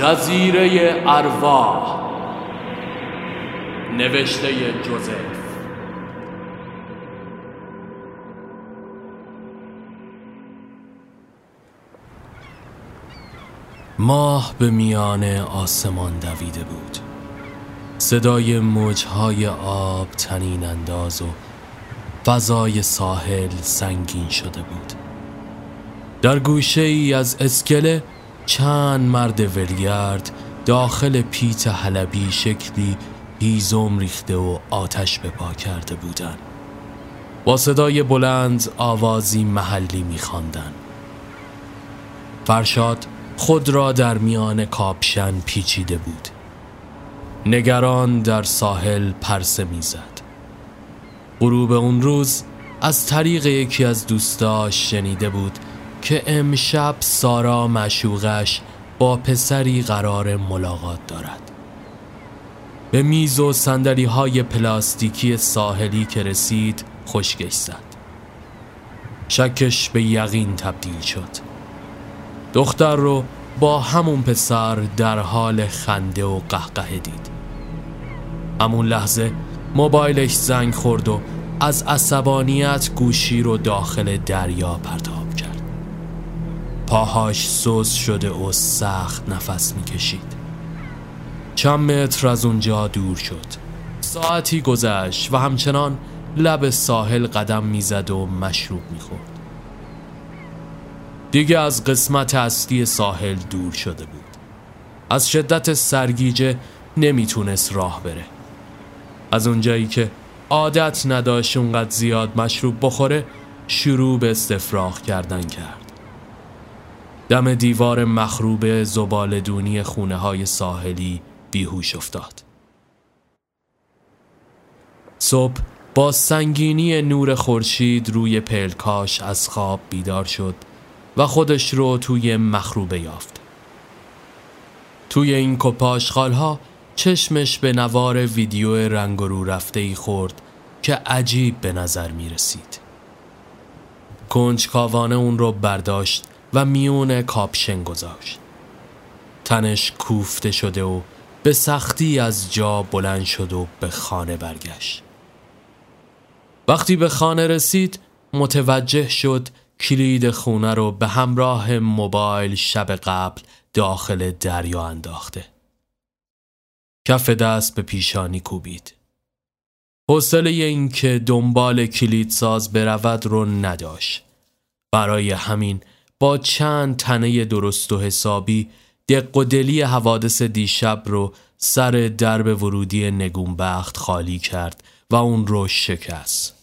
جزیره ارواح، نوشته جوزف. ماه به میان آسمان دویده بود. صدای موجهای آب طنین انداز و فضای ساحل سنگین شده بود. در گوشه ای از اسکله چند مرد ولگرد داخل پیت حلبی شکلی هیزم ریخته و آتش به پا کرده بودند. با صدای بلند آوازی محلی می‌خواندند. فرشاد خود را در میان کاپشن پیچیده بود. نگران در ساحل پرسه می‌زد. غروب اون روز از طریق یکی از دوستاش شنیده بود که امشب سارا معشوقش با پسری قرار ملاقات دارد. به میز و صندلی‌های پلاستیکی ساحلی که رسید خشکش زد. شکش به یقین تبدیل شد. دختر رو با همون پسر در حال خنده و قهقهه دید. همون لحظه موبایلش زنگ خورد و از عصبانیت گوشی رو داخل دریا پرتاب کرد. پاهاش سوز شده و سخت نفس میکشید. چند متر از اونجا دور شد. ساعتی گذشت و همچنان لب ساحل قدم میزد و مشروب میخورد. دیگه از قسمت اصلی ساحل دور شده بود. از شدت سرگیجه نمیتونست راه بره. از اونجایی که عادت نداشت اونقدر زیاد مشروب بخوره، شروع به استفراغ کردن کرد. دم دیوار مخروبه زباله‌دونی خونه‌های ساحلی بیهوش افتاد. صبح با سنگینی نور خورشید روی پلکاش از خواب بیدار شد و خودش رو توی مخروبه یافت. توی این کپاشخالها چشمش به نوار ویدیو رنگ رو رفته‌ای خورد که عجیب به نظر می رسید. کنجکاوانه اون رو برداشت و میون کاپشن گذاشت. تنش کوفته شده و به سختی از جا بلند شد و به خانه برگشت. وقتی به خانه رسید متوجه شد کلید خونه رو به همراه موبایل شب قبل داخل دریا انداخته. کف دست به پیشانی کوبید. حوصله این که دنبال کلیدساز برود رو نداشت. برای همین با چند تنه درست و حسابی دق و دلی حوادث دیشب رو سر درب ورودی نگونبخت خالی کرد و اون رو شکست.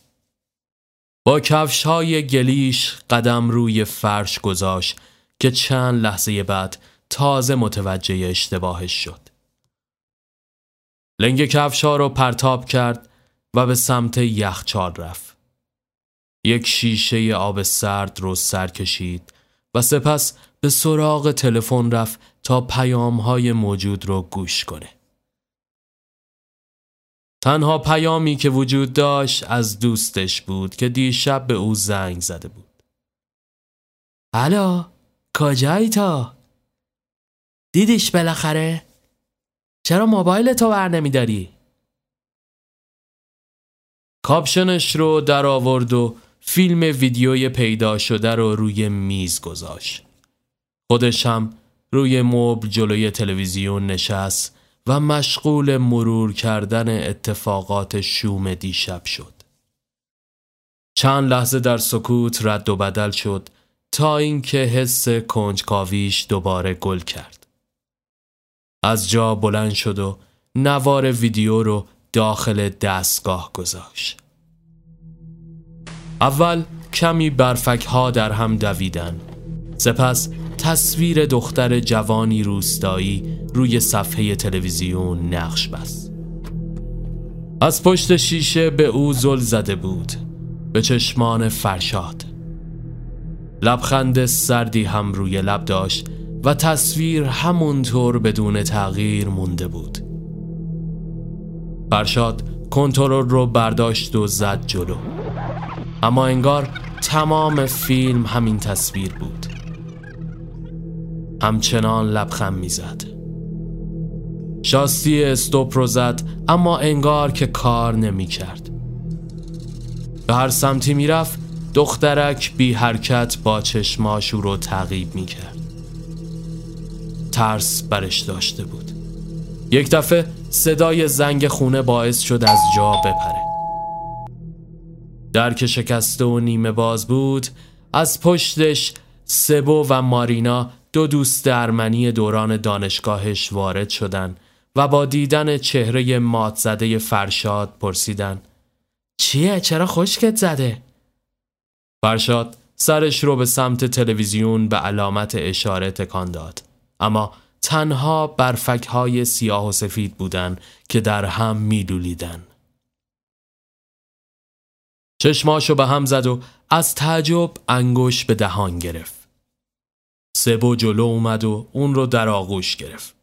با کفش‌های گلیش قدم روی فرش گذاشت که چند لحظه بعد تازه متوجه اشتباهش شد. لنگ کفش‌ها رو پرتاب کرد و به سمت یخچال رفت. یک شیشه آب سرد رو سر کشید و سپس به سراغ تلفن رفت تا پیام‌های موجود رو گوش کنه. تنها پیامی که وجود داشت از دوستش بود که دیشب به او زنگ زده بود. هلا، کجایی تا؟ دیدیش بالاخره؟ چرا موبایلتو برنمی‌داری؟ کاپشنش رو در آورد و فیلم ویدیوی پیدا شده رو روی میز گذاشت. خودش هم روی مبل جلوی تلویزیون نشست و مشغول مرور کردن اتفاقات شوم دیشب شد. چند لحظه در سکوت رد و بدل شد تا اینکه حس کنجکاویش دوباره گل کرد. از جا بلند شد و نوار ویدیو رو داخل دستگاه گذاشت. اول کمی برفک‌ها در هم دویدن. سپس تصویر دختر جوانی روستایی روی صفحه تلویزیون نقش بست. از پشت شیشه به او زل زده بود، به چشمان فرشاد. لبخند سردی هم روی لب داشت و تصویر همونطور بدون تغییر مونده بود. فرشاد کنترل رو برداشت و زد جلو، اما انگار تمام فیلم همین تصویر بود. همچنان لبخند می‌زد. شاسی استوپ رو زد، اما انگار که کار نمی کرد. به هر سمتی می رفت، دخترک بی حرکت با چشماش او رو تعقیب می کرد. ترس برش داشته بود. یک دفعه صدای زنگ خونه باعث شد از جا بپره. در که شکسته و نیمه باز بود، از پشتش سبو و مارینا، دو دوست ارمنی دوران دانشگاهش، وارد شدن و با دیدن چهره مات زده فرشاد پرسیدن: چیه؟ چرا خشکت زده؟ فرشاد سرش رو به سمت تلویزیون به علامت اشاره تکان داد، اما تنها برفک‌های سیاه و سفید بودن که در هم می‌لولیدن. چشماشو به هم زد و از تعجب انگشت به دهان گرفت. سبو جلو اومد و اون رو در آغوش گرفت.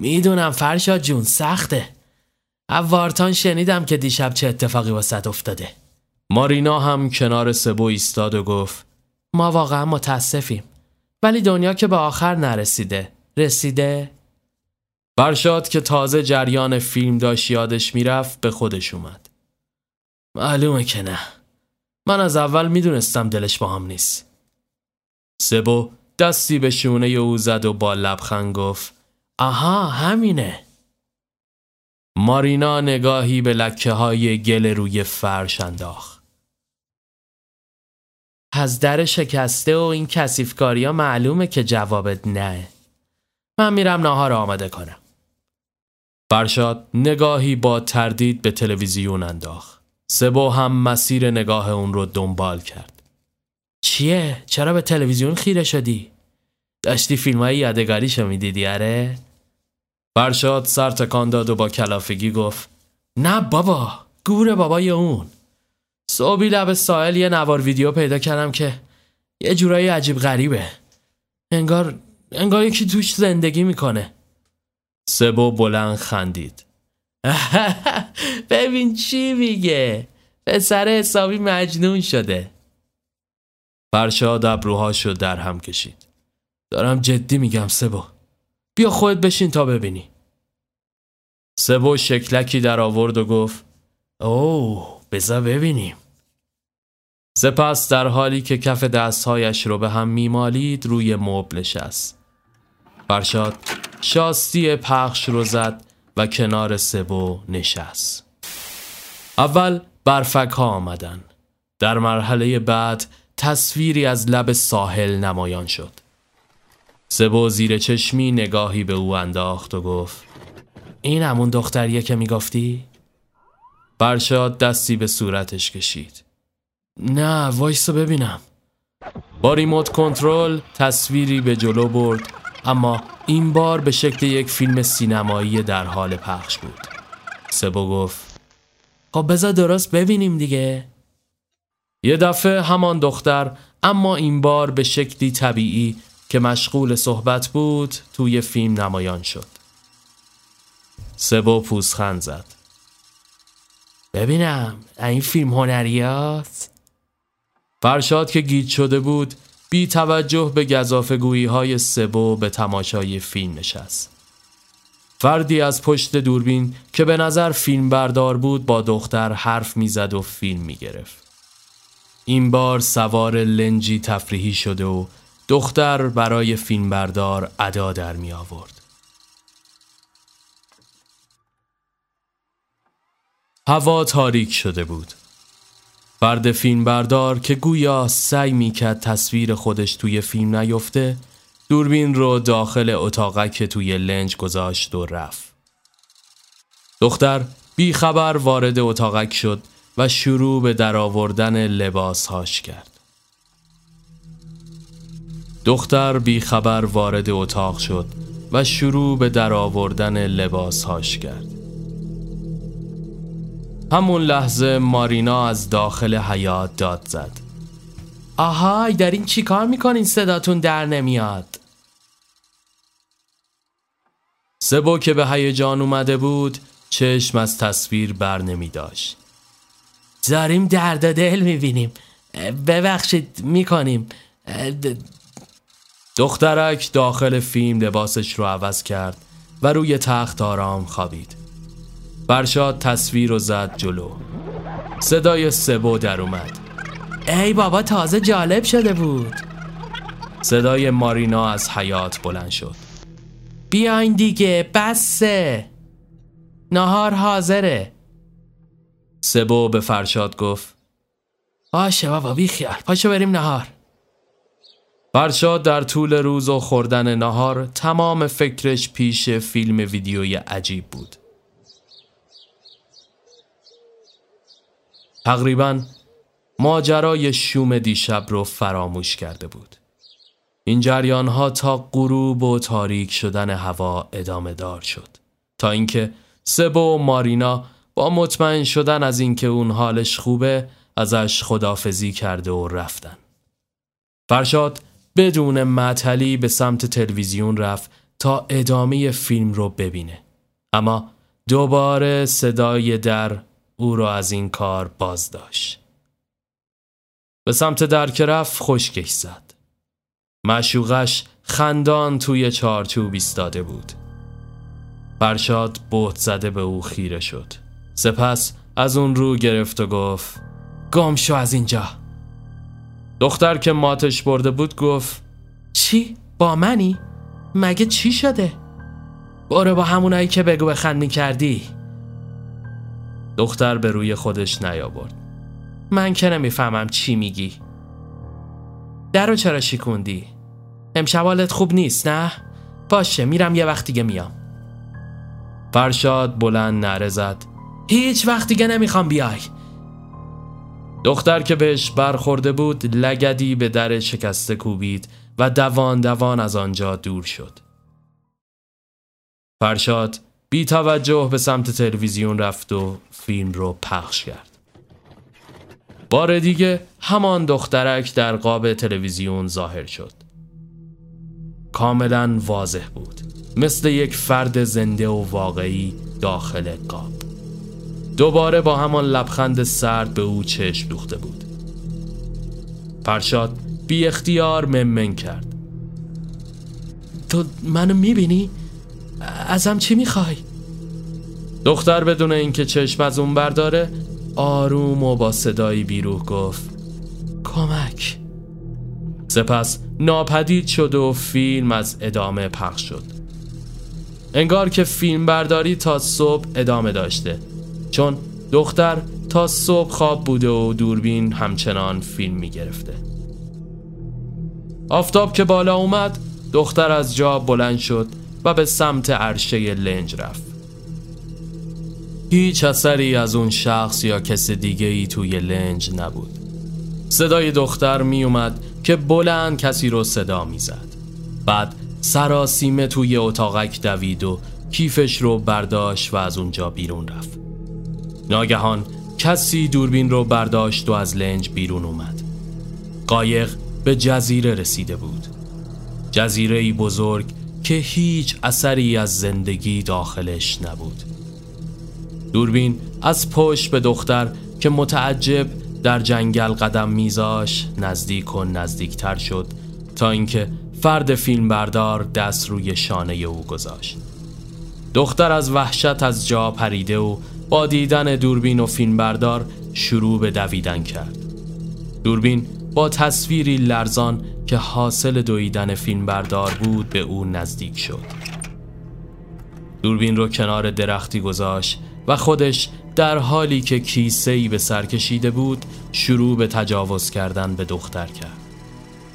میدونم فرشاد جون، سخته. وارتان شنیدم که دیشب چه اتفاقی واسط افتاده. مارینا هم کنار سبو ایستاد و گفت: ما واقعا متاسفیم، ولی دنیا که به آخر نرسیده. رسیده؟ فرشاد که تازه جریان فیلم داشت یادش میرفت به خودش اومد. معلومه که نه. من از اول میدونستم دلش با هم نیست. سبو دستی به شونه او زد و با لبخند گفت: آها، همینه. مارینا نگاهی به لکه های گل روی فرش انداخت. از در شکسته و این کثیفکاری ها معلومه که جوابت نه. من میرم ناهار آماده کنم. فرشاد نگاهی با تردید به تلویزیون انداخت. سبو هم مسیر نگاه اون رو دنبال کرد. چیه؟ چرا به تلویزیون خیره شدی؟ داشتی فیلم‌های یادگاریشو می‌دیدی؟ آره؟ فرشاد سر تکان داد و با کلافگی گفت: نه بابا، گور بابای اون. صبحی لب ساحل یه نوار ویدیو پیدا کردم که یه جورایی عجیب غریبه. انگار یکی توش زندگی میکنه. سبو بلند خندید. ببین چی میگه، پسر حسابی مجنون شده. فرشاد ابروهاشو در هم کشید. دارم جدی میگم سبو، بیا خودت بشین تا ببینی. سبو شکلکی در آورد و گفت: اوه، بذار ببینیم. سپس در حالی که کف دستهایش رو به هم میمالید روی مبل نشست. فرشاد شاستی پخش رو زد و کنار سبو نشست. اول برفک ها آمدن. در مرحله بعد تصویری از لب ساحل نمایان شد. سبو زیر چشمی نگاهی به او انداخت و گفت: این همون دختریه که میگفتی؟ فرشاد دستی به صورتش کشید. نه، وایسا ببینم. با ریموت کنترل تصویری به جلو برد، اما این بار به شکل یک فیلم سینمایی در حال پخش بود. سبو گفت: خب بذار درست ببینیم دیگه. یه دفعه همان دختر، اما این بار به شکلی طبیعی که مشغول صحبت بود، توی فیلم نمایان شد. سبو پوزخند زد. ببینم این فیلم هنریاست؟ فرشاد که گیج شده بود، بی توجه به گزافه‌گویی های سبو به تماشای فیلم نشست. فردی از پشت دوربین که به نظر فیلم بردار بود با دختر حرف میزد و فیلم میگرفت. این بار سوار لنجی تفریحی شده و دختر برای فیلم بردار ادا در می آورد. هوا تاریک شده بود. فرد فیلم بردار که گویا سعی میکرد تصویر خودش توی فیلم نیفته، دوربین رو داخل اتاقه که توی لنج گذاشت و رفت. دختر بیخبر وارد اتاقه شد و شروع به درآوردن لباسهاش کرد. همون لحظه مارینا از داخل حیاط داد زد: آهای، دارین چی کار میکنین؟ صداتون در نمیاد. سبو که به هیجان اومده بود چشم از تصویر بر نمیداشت. داریم درد دل میبینیم، ببخشید میکنیم. دخترک داخل فیلم لباسش رو عوض کرد و روی تخت آرام خوابید. برشاد تصویر رو زد جلو. صدای سبو در اومد. ای بابا تازه جالب شده بود. صدای مارینا از حیاط بلند شد. بیاین دیگه، بسه، نهار حاضره. سبو به فرشاد گفت باشه بابا بی خیال، پاشو بریم نهار. فرشاد در طول روز و خوردن نهار تمام فکرش پیش فیلم ویدیوی عجیب بود. تقریباً ماجرای شوم دیشب رو فراموش کرده بود. این جریان‌ها تا غروب و تاریک شدن هوا ادامه دار شد، تا اینکه سبو و مارینا با مطمئن شدن از اینکه اون حالش خوبه ازش خداحافظی کرده و رفتن. فرشاد بدون معطلی به سمت تلویزیون رفت تا ادامه فیلم رو ببینه، اما دوباره صدای در او را از این کار باز داشت. به سمت در که رفت خشکش زد. معشوقش خندان توی چارچوب ایستاده بود. فرشاد بهت زده به او خیره شد. سپس از اون رو گرفت و گفت گم شو از اینجا. دختر که ماتش برده بود گفت چی؟ با منی؟ مگه چی شده؟ برو با همونایی که بگو بخند می‌کردی. دختر به روی خودش نیاورد. من که نمیفهمم چی میگی. درو چرا شکوندی؟ امشب حالت خوب نیست نه؟ باشه میرم یه وقت دیگه میام. فرشاد بلند نعره زد هیچ وقت دیگه نمیخوام بیای. دختر که بهش برخورده بود لگدی به در شکسته کوبید و دوان دوان از آنجا دور شد. فرشاد بی توجه به سمت تلویزیون رفت و فیلم رو پخش کرد. بار دیگه همان دخترک در قاب تلویزیون ظاهر شد. کاملا واضح بود، مثل یک فرد زنده و واقعی داخل قاب. دوباره با همان لبخند سرد به او چشم دوخته بود. فرشاد بی اختیار ممن کرد. تو منو میبینی؟ ازم چی میخوای؟ دختر بدون اینکه چشم از اون برداره آروم و با صدایی بیروح گفت کمک. سپس ناپدید شد و فیلم از ادامه پخش شد. انگار که فیلم برداری تا صبح ادامه داشته، چون دختر تا صبح خواب بوده و دوربین همچنان فیلم می گرفته. آفتاب که بالا اومد دختر از جا بلند شد و به سمت عرشه لنج رفت. هیچ اثری از اون شخص یا کس دیگه ای توی لنج نبود. صدای دختر می اومد که بلند کسی رو صدا می زد. بعد سراسیمه توی اتاقک دوید و کیفش رو برداشت و از اونجا بیرون رفت. ناگهان کسی دوربین رو برداشت و از لنج بیرون اومد. قایق به جزیره رسیده بود. جزیره‌ای بزرگ که هیچ اثری از زندگی داخلش نبود. دوربین از پشت به دختر که متعجب در جنگل قدم میذاش نزدیک و نزدیکتر شد، تا اینکه فرد فیلمبردار دست روی شانه او گذاشت. دختر از وحشت از جا پریده و با دیدن دوربین و فیلمبردار شروع به دویدن کرد. دوربین با تصویری لرزان که حاصل دویدن فیلمبردار بود به او نزدیک شد. دوربین رو کنار درختی گذاشت و خودش در حالی که کیسه‌ای به سر کشیده بود شروع به تجاوز کردن به دختر کرد.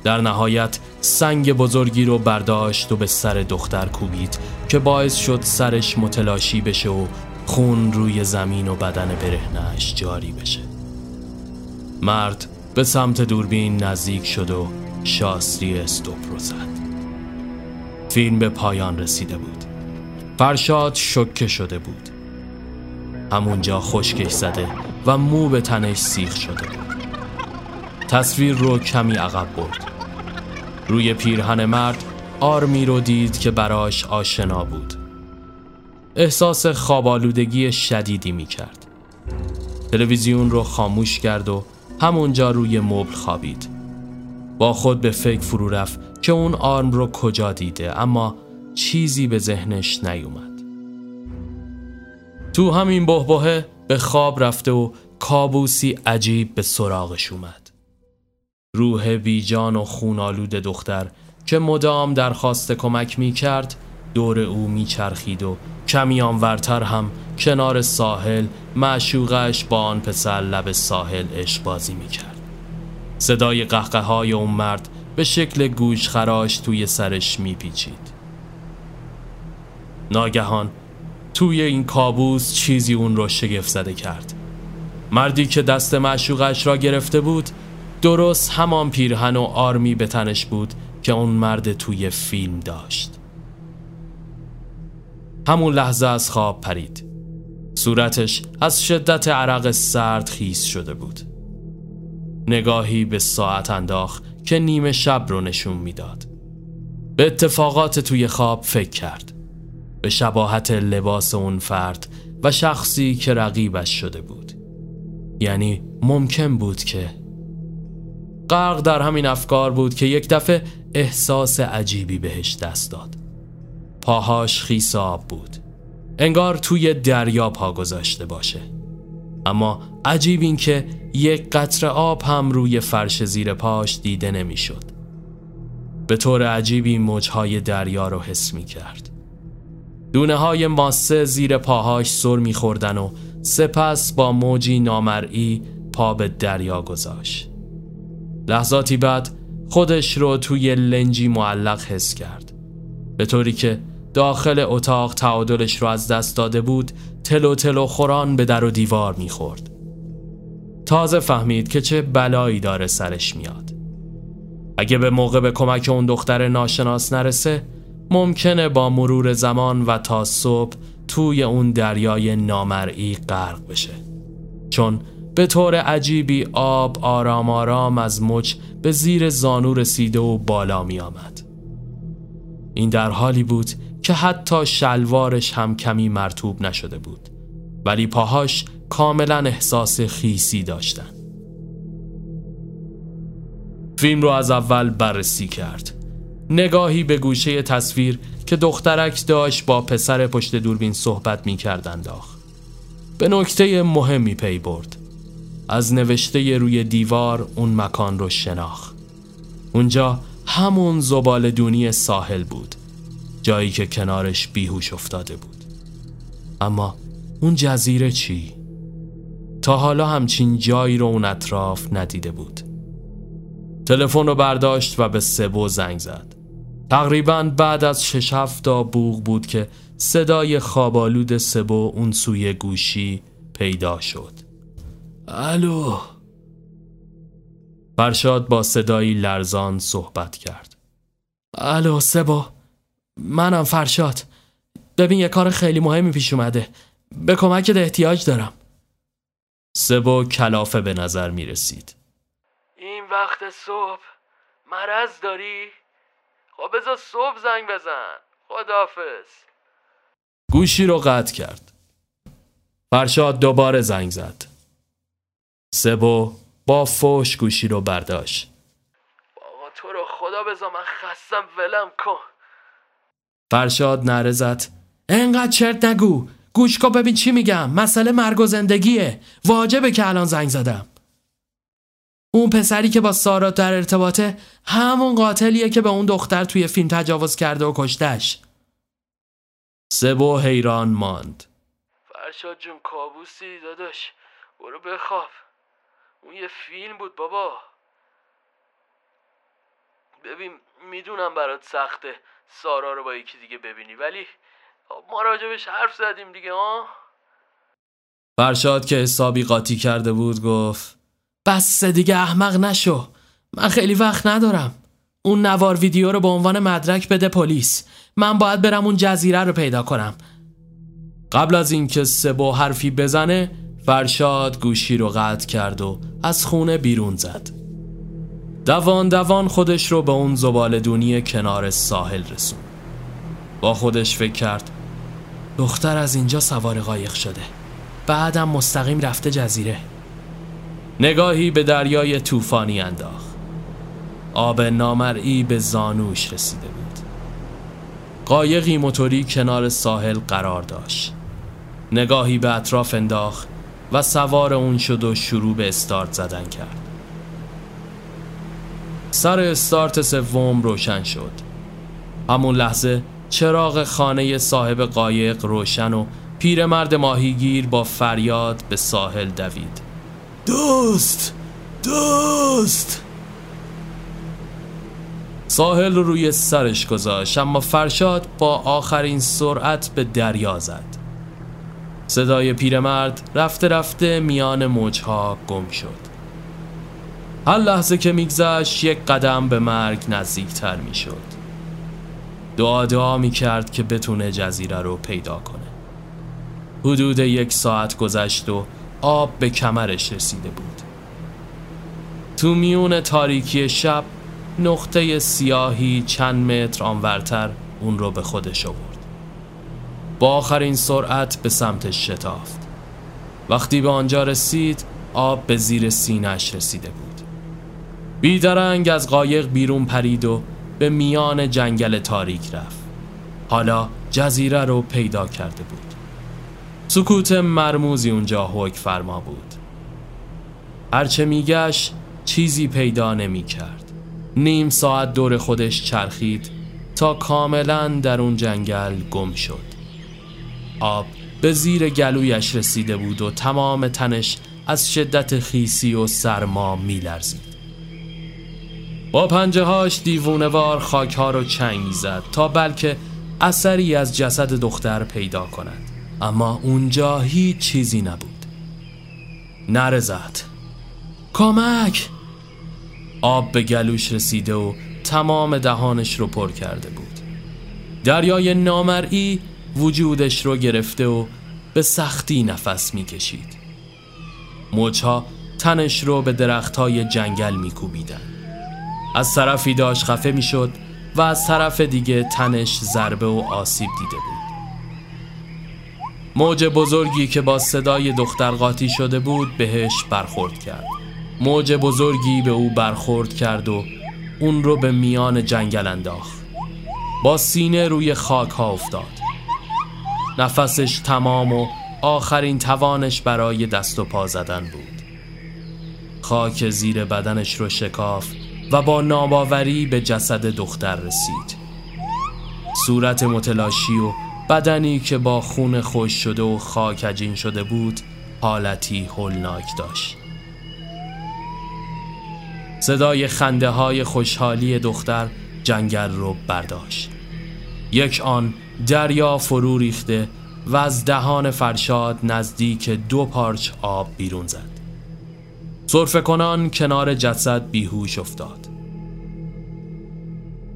در نهایت سنگ بزرگی رو برداشت و به سر دختر کوبید که باعث شد سرش متلاشی بشه و خون روی زمین و بدن برهنه‌اش جاری بشه. مرد به سمت دوربین نزدیک شد و شاستری استوپ رو زد. فیلم به پایان رسیده بود. فرشاد شوکه شده بود. همونجا خشکش زده و مو به تنش سیخ شده بود. تصویر رو کمی عقب برد. روی پیرهن مرد آرمی رو دید که براش آشنا بود. احساس خوابالودگی شدیدی می کرد. تلویزیون رو خاموش کرد و همونجا روی مبل خوابید. با خود به فکر فرو رفت که اون آرم رو کجا دیده، اما چیزی به ذهنش نیومد. تو همین بحبوحه به خواب رفته و کابوسی عجیب به سراغش اومد. روح بیجان و خونالود دختر که مدام درخواست کمک می کرد دور او می چرخید و کمی آنورتر هم کنار ساحل معشوقش با آن پسر لب ساحل عشق بازی می کرد. صدای قهقه های اون مرد به شکل گوش خراش توی سرش می پیچید. ناگهان توی این کابوس چیزی اون رو شگفت زده کرد. مردی که دست معشوقش را گرفته بود درست همان پیرهن و آرمی به تنش بود که اون مرد توی فیلم داشت. همون لحظه از خواب پرید. صورتش از شدت عرق سرد خیس شده بود. نگاهی به ساعت انداخت که نیمه شب رو نشون میداد. به اتفاقات توی خواب فکر کرد. به شباهت لباس اون فرد و شخصی که رقیبش شده بود. یعنی ممکن بود که غرق در همین افکار بود که یک دفعه احساس عجیبی بهش دست داد. پاهاش خیس آب بود. انگار توی دریا پا گذاشته باشه. اما عجیب این که یک قطره آب هم روی فرش زیر پاش دیده نمیشد. به طور عجیبی موجهای دریا رو حس می کرد. دونه های ماسه زیر پاهاش سر می خوردن و سپس با موجی نامرئی پا به دریا گذاشت. لحظاتی بعد خودش رو توی لنجی معلق حس کرد. به طوری که داخل اتاق تعادلش رو از دست داده بود، تلو تلو خوران به در و دیوار میخورد. تازه فهمید که چه بلایی داره سرش میاد. اگه به موقع به کمک اون دختر ناشناس نرسه، ممکنه با مرور زمان و تا صبح توی اون دریای نامرئی غرق بشه. چون به طور عجیبی آب آرام آرام از مچ به زیر زانو رسیده و بالا می آمد. این در حالی بود که حتی شلوارش هم کمی مرطوب نشده بود، ولی پاهاش کاملا احساس خیسی داشتن. فیلم رو از اول بررسی کرد. نگاهی به گوشه تصویر که دخترک داشت با پسر پشت دوربین صحبت می کرد انداخت. به نکته مهمی پی برد. از نوشته روی دیوار اون مکان رو شناخت. اونجا همون زباله‌دونی ساحل بود، جایی که کنارش بیهوش افتاده بود. اما اون جزیره چی؟ تا حالا همچین جایی رو اون اطراف ندیده بود. تلفن رو برداشت و به سبو زنگ زد. تقریباً بعد از 6-7 تا بوق بود که صدای خوابالود سبو اون سوی گوشی پیدا شد. الو. فرشاد با صدایی لرزان صحبت کرد. الو سبو، منم فرشاد. ببین یه کار خیلی مهمی پیش اومده، به کمکت احتیاج دارم. سبو کلافه به نظر می رسید. این وقت صبح مرض داری؟ خب بذار صبح زنگ بزن. خداحافظ. گوشی رو قطع کرد. فرشاد دوباره زنگ زد. سبو با فوش گوشی رو برداشت. بابا تو رو خدا بذار من خستم، ولم کن. فرشاد نعره زد. اینقدر چرت نگو، گوش کن ببین چی میگم، مسئله مرگ و زندگیه، واجبه که الان زنگ زدم. اون پسری که با سارا در ارتباطه همون قاتلیه که به اون دختر توی فیلم تجاوز کرده و کشتش. سبو حیران ماند. فرشاد جون کابوسی داداش، برو بخواب. اون یه فیلم بود بابا. ببین میدونم برات سخته سارا رو با یکی دیگه ببینی، ولی ما راجبش حرف زدیم دیگه ها. فرشاد که حسابی قاطی کرده بود گفت بس دیگه، احمق نشو، من خیلی وقت ندارم. اون نوار ویدیو رو به عنوان مدرک بده پلیس، من باید برم اون جزیره رو پیدا کنم. قبل از این که سبو حرفی بزنه فرشاد گوشی رو قطع کرد و از خونه بیرون زد. دوان دوان خودش رو به اون زباله‌دونی کنار ساحل رسوند. با خودش فکر کرد دختر از اینجا سوار قایق شده، بعدم مستقیم رفته جزیره. نگاهی به دریای طوفانی انداخت. آب نامرئی به زانوش رسیده بود. قایقی موتوری کنار ساحل قرار داشت. نگاهی به اطراف انداخت و سوار اون شد و شروع به استارت زدن کرد. سر استارت سوم روشن شد. همون لحظه چراغ خانه صاحب قایق روشن و پیرمرد ماهیگیر با فریاد به ساحل دوید. دوست! دوست! ساحل رو روی سرش گذاشت، اما فرشاد با آخرین سرعت به دریا زد. صدای پیرمرد رفته رفته میان موجها گم شد. هر لحظه که میگذشت یک قدم به مرگ نزدیکتر میشد. دعا میکرد که بتونه جزیره رو پیدا کنه. حدود 1 ساعت گذشت و آب به کمرش رسیده بود. تو میون تاریکی شب نقطه سیاهی چند متر آنورتر اون رو به خودش آورد. با آخرین سرعت به سمتش شتافت. وقتی به آنجا رسید آب به زیر سینه‌اش رسیده بود. بیدرنگ از قایق بیرون پرید و به میان جنگل تاریک رفت. حالا جزیره رو پیدا کرده بود. سکوت مرموزی اونجا حکم فرما بود. هرچه میگشت چیزی پیدا نمی کرد. 1/2 ساعت دور خودش چرخید تا کاملا در اون جنگل گم شد. آب به زیر گلویش رسیده بود و تمام تنش از شدت خیسی و سرما می لرزید. با پنجه‌هاش دیوونه‌وار خاک‌ها رو چنگ زد تا بلکه اثری از جسد دختر پیدا کند. اما اونجا هیچ چیزی نبود. نره زد. کمک! آب به گلوش رسیده و تمام دهانش رو پر کرده بود. دریای نامرئی وجودش رو گرفته و به سختی نفس میکشید. موجها تنش رو به درختهای جنگل میکوبیدن. از طرفی داشت خفه میشد و از طرف دیگه تنش ضربه و آسیب دیده بود. موج بزرگی که با صدای دختر قاطی شده بود بهش برخورد کرد. موج بزرگی به او برخورد کرد و اون رو به میان جنگل انداخت. با سینه روی خاک ها افتاد. نفسش تمام و آخرین توانش برای دست و پا زدن بود. خاک زیر بدنش رو شکافت و با ناباوری به جسد دختر رسید. صورت متلاشی و بدنی که با خون خشک شده و خاک‌اجین شده بود حالتی هولناک داشت. صدای خنده های خوشحالی دختر جنگل رو برداشت. یک آن دریا فرو ریخته و از دهان فرشاد نزدیک 2 پارچ آب بیرون زد. سرفه کنان کنار جسد بیهوش افتاد.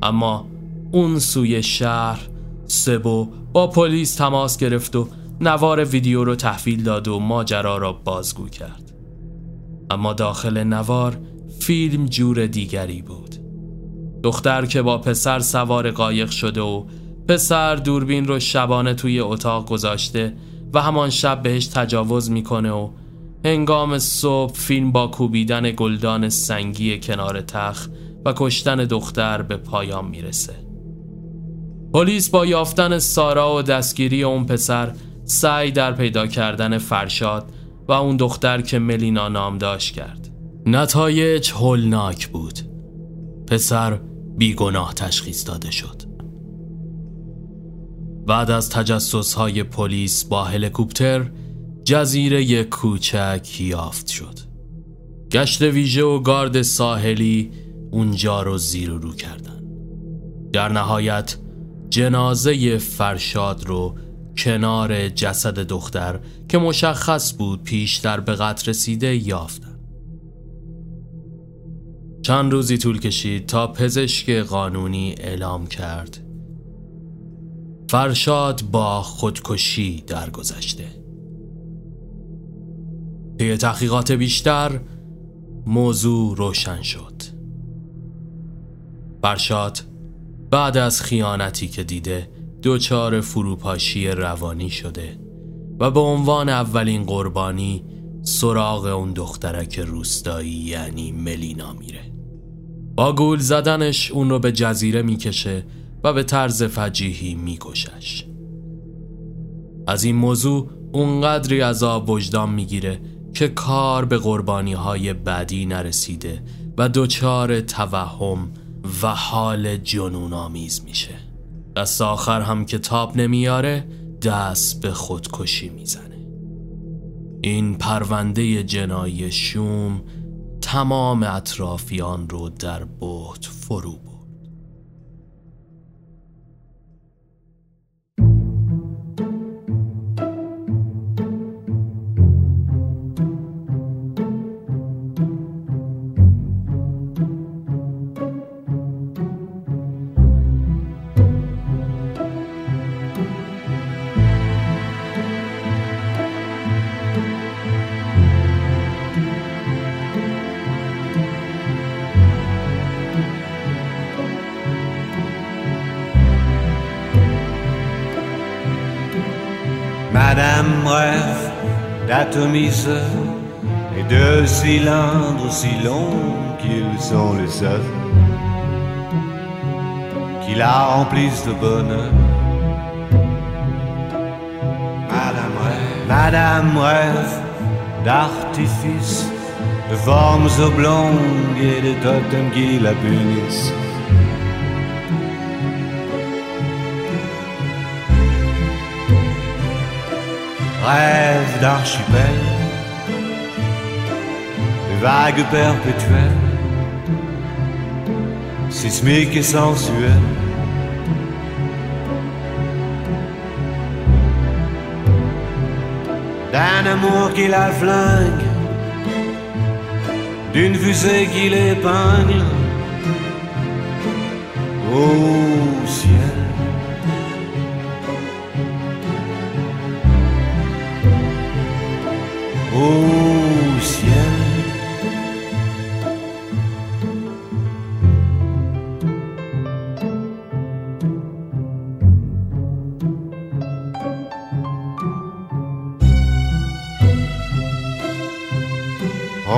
اما اون سوی شهر سبو با پلیس تماس گرفت و نوار ویدیو رو تحویل داد و ماجرا را بازگو کرد. اما داخل نوار فیلم جور دیگری بود. دختر که با پسر سوار قایق شده و پسر دوربین رو شبانه توی اتاق گذاشته و همان شب بهش تجاوز میکنه و هنگام صبح فیلم با کوبیدن گلدان سنگی کنار تخت و کشتن دختر به پایان میرسه. پلیس با یافتن سارا و دستگیری اون پسر سعی در پیدا کردن فرشاد و اون دختر که ملینا نام داشت کرد. نتایج هولناک بود. پسر بیگناه تشخیص داده شد. بعد از تجسس‌های پلیس با هلیکوپتر جزیره کوچک یافت شد. گشت ویژه و گارد ساحلی اونجا رو زیر و رو کردن. در نهایت جنازه فرشاد رو کنار جسد دختر که مشخص بود پیشتر به قتل رسیده یافتن. چند روزی طول کشید تا پزشک قانونی اعلام کرد فرشاد با خودکشی درگذشته. طی تحقیقات بیشتر موضوع روشن شد. فرشاد بعد از خیانتی که دیده دچار فروپاشی روانی شده و به عنوان اولین قربانی سراغ اون دخترک روستایی یعنی ملینا میره. با گول زدنش اون رو به جزیره میکشه و به طرز فجیحی میکشش. از این موضوع اونقدری عذاب وجدان میگیره که کار به قربانی‌های بعدی نرسیده و دچار توهم و حال جنون‌آمیز میشه. دست آخر هم که تاب نمیاره دست به خودکشی میزنه. این پرونده جنایی شوم تمام اطرافیان رو در بهت فرو برد. Madame rêve d'atomiseur et de cylindres si longs qu'ils sont les seuls qui la remplissent de bonheur. Madame rêve d'artifices, de formes oblongues et de totems qui la punissent. Rêve d'archipel, de vagues perpétuelles, sismiques et sensuelles. D'un amour qui la flingue, d'une fusée qui l'épingle. Ô ciel, ô ciel.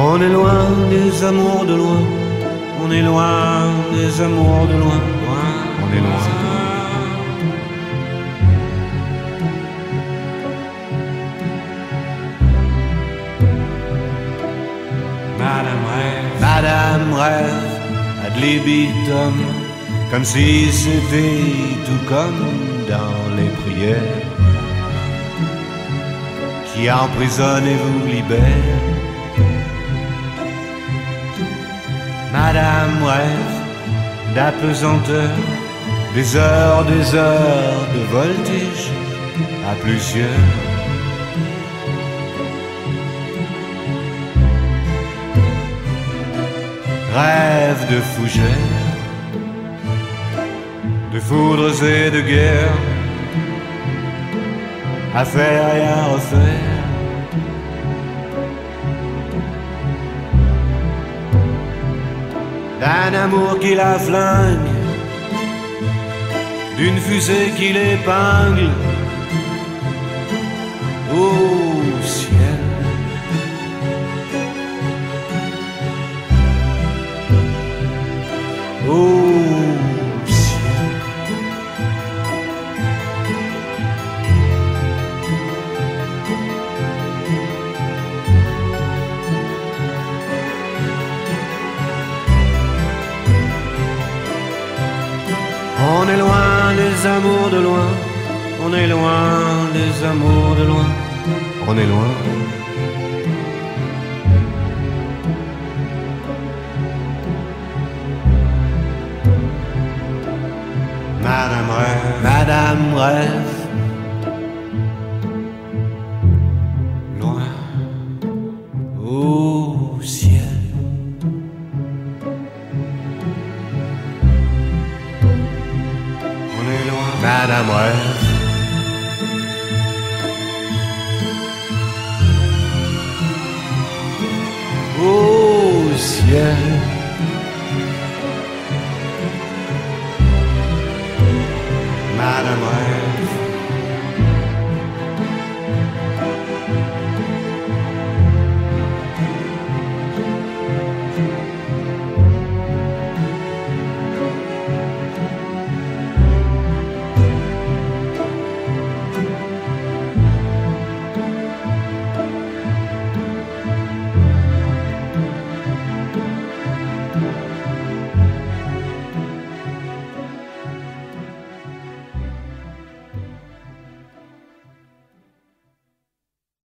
On est loin des amours de loin, on est loin des amours de loin, loin. On est loin. Madame rêve ad libitum, comme si c'était tout comme dans les prières qui emprisonnent et vous libèrent. Madame rêve d'apesanteur, des heures de voltige à plusieurs. Rêve de fougères, de foudres et de guerres, à faire et à refaire. D'un amour qui la flingue, d'une fusée qui l'épingle. Oh ciel, oh ciel, on est loin des amours de loin, on est loin des amours de loin, on est loin. Madame rêve, loin, au ciel. On est loin, Madame rêve. Au ciel. Madame Rêve.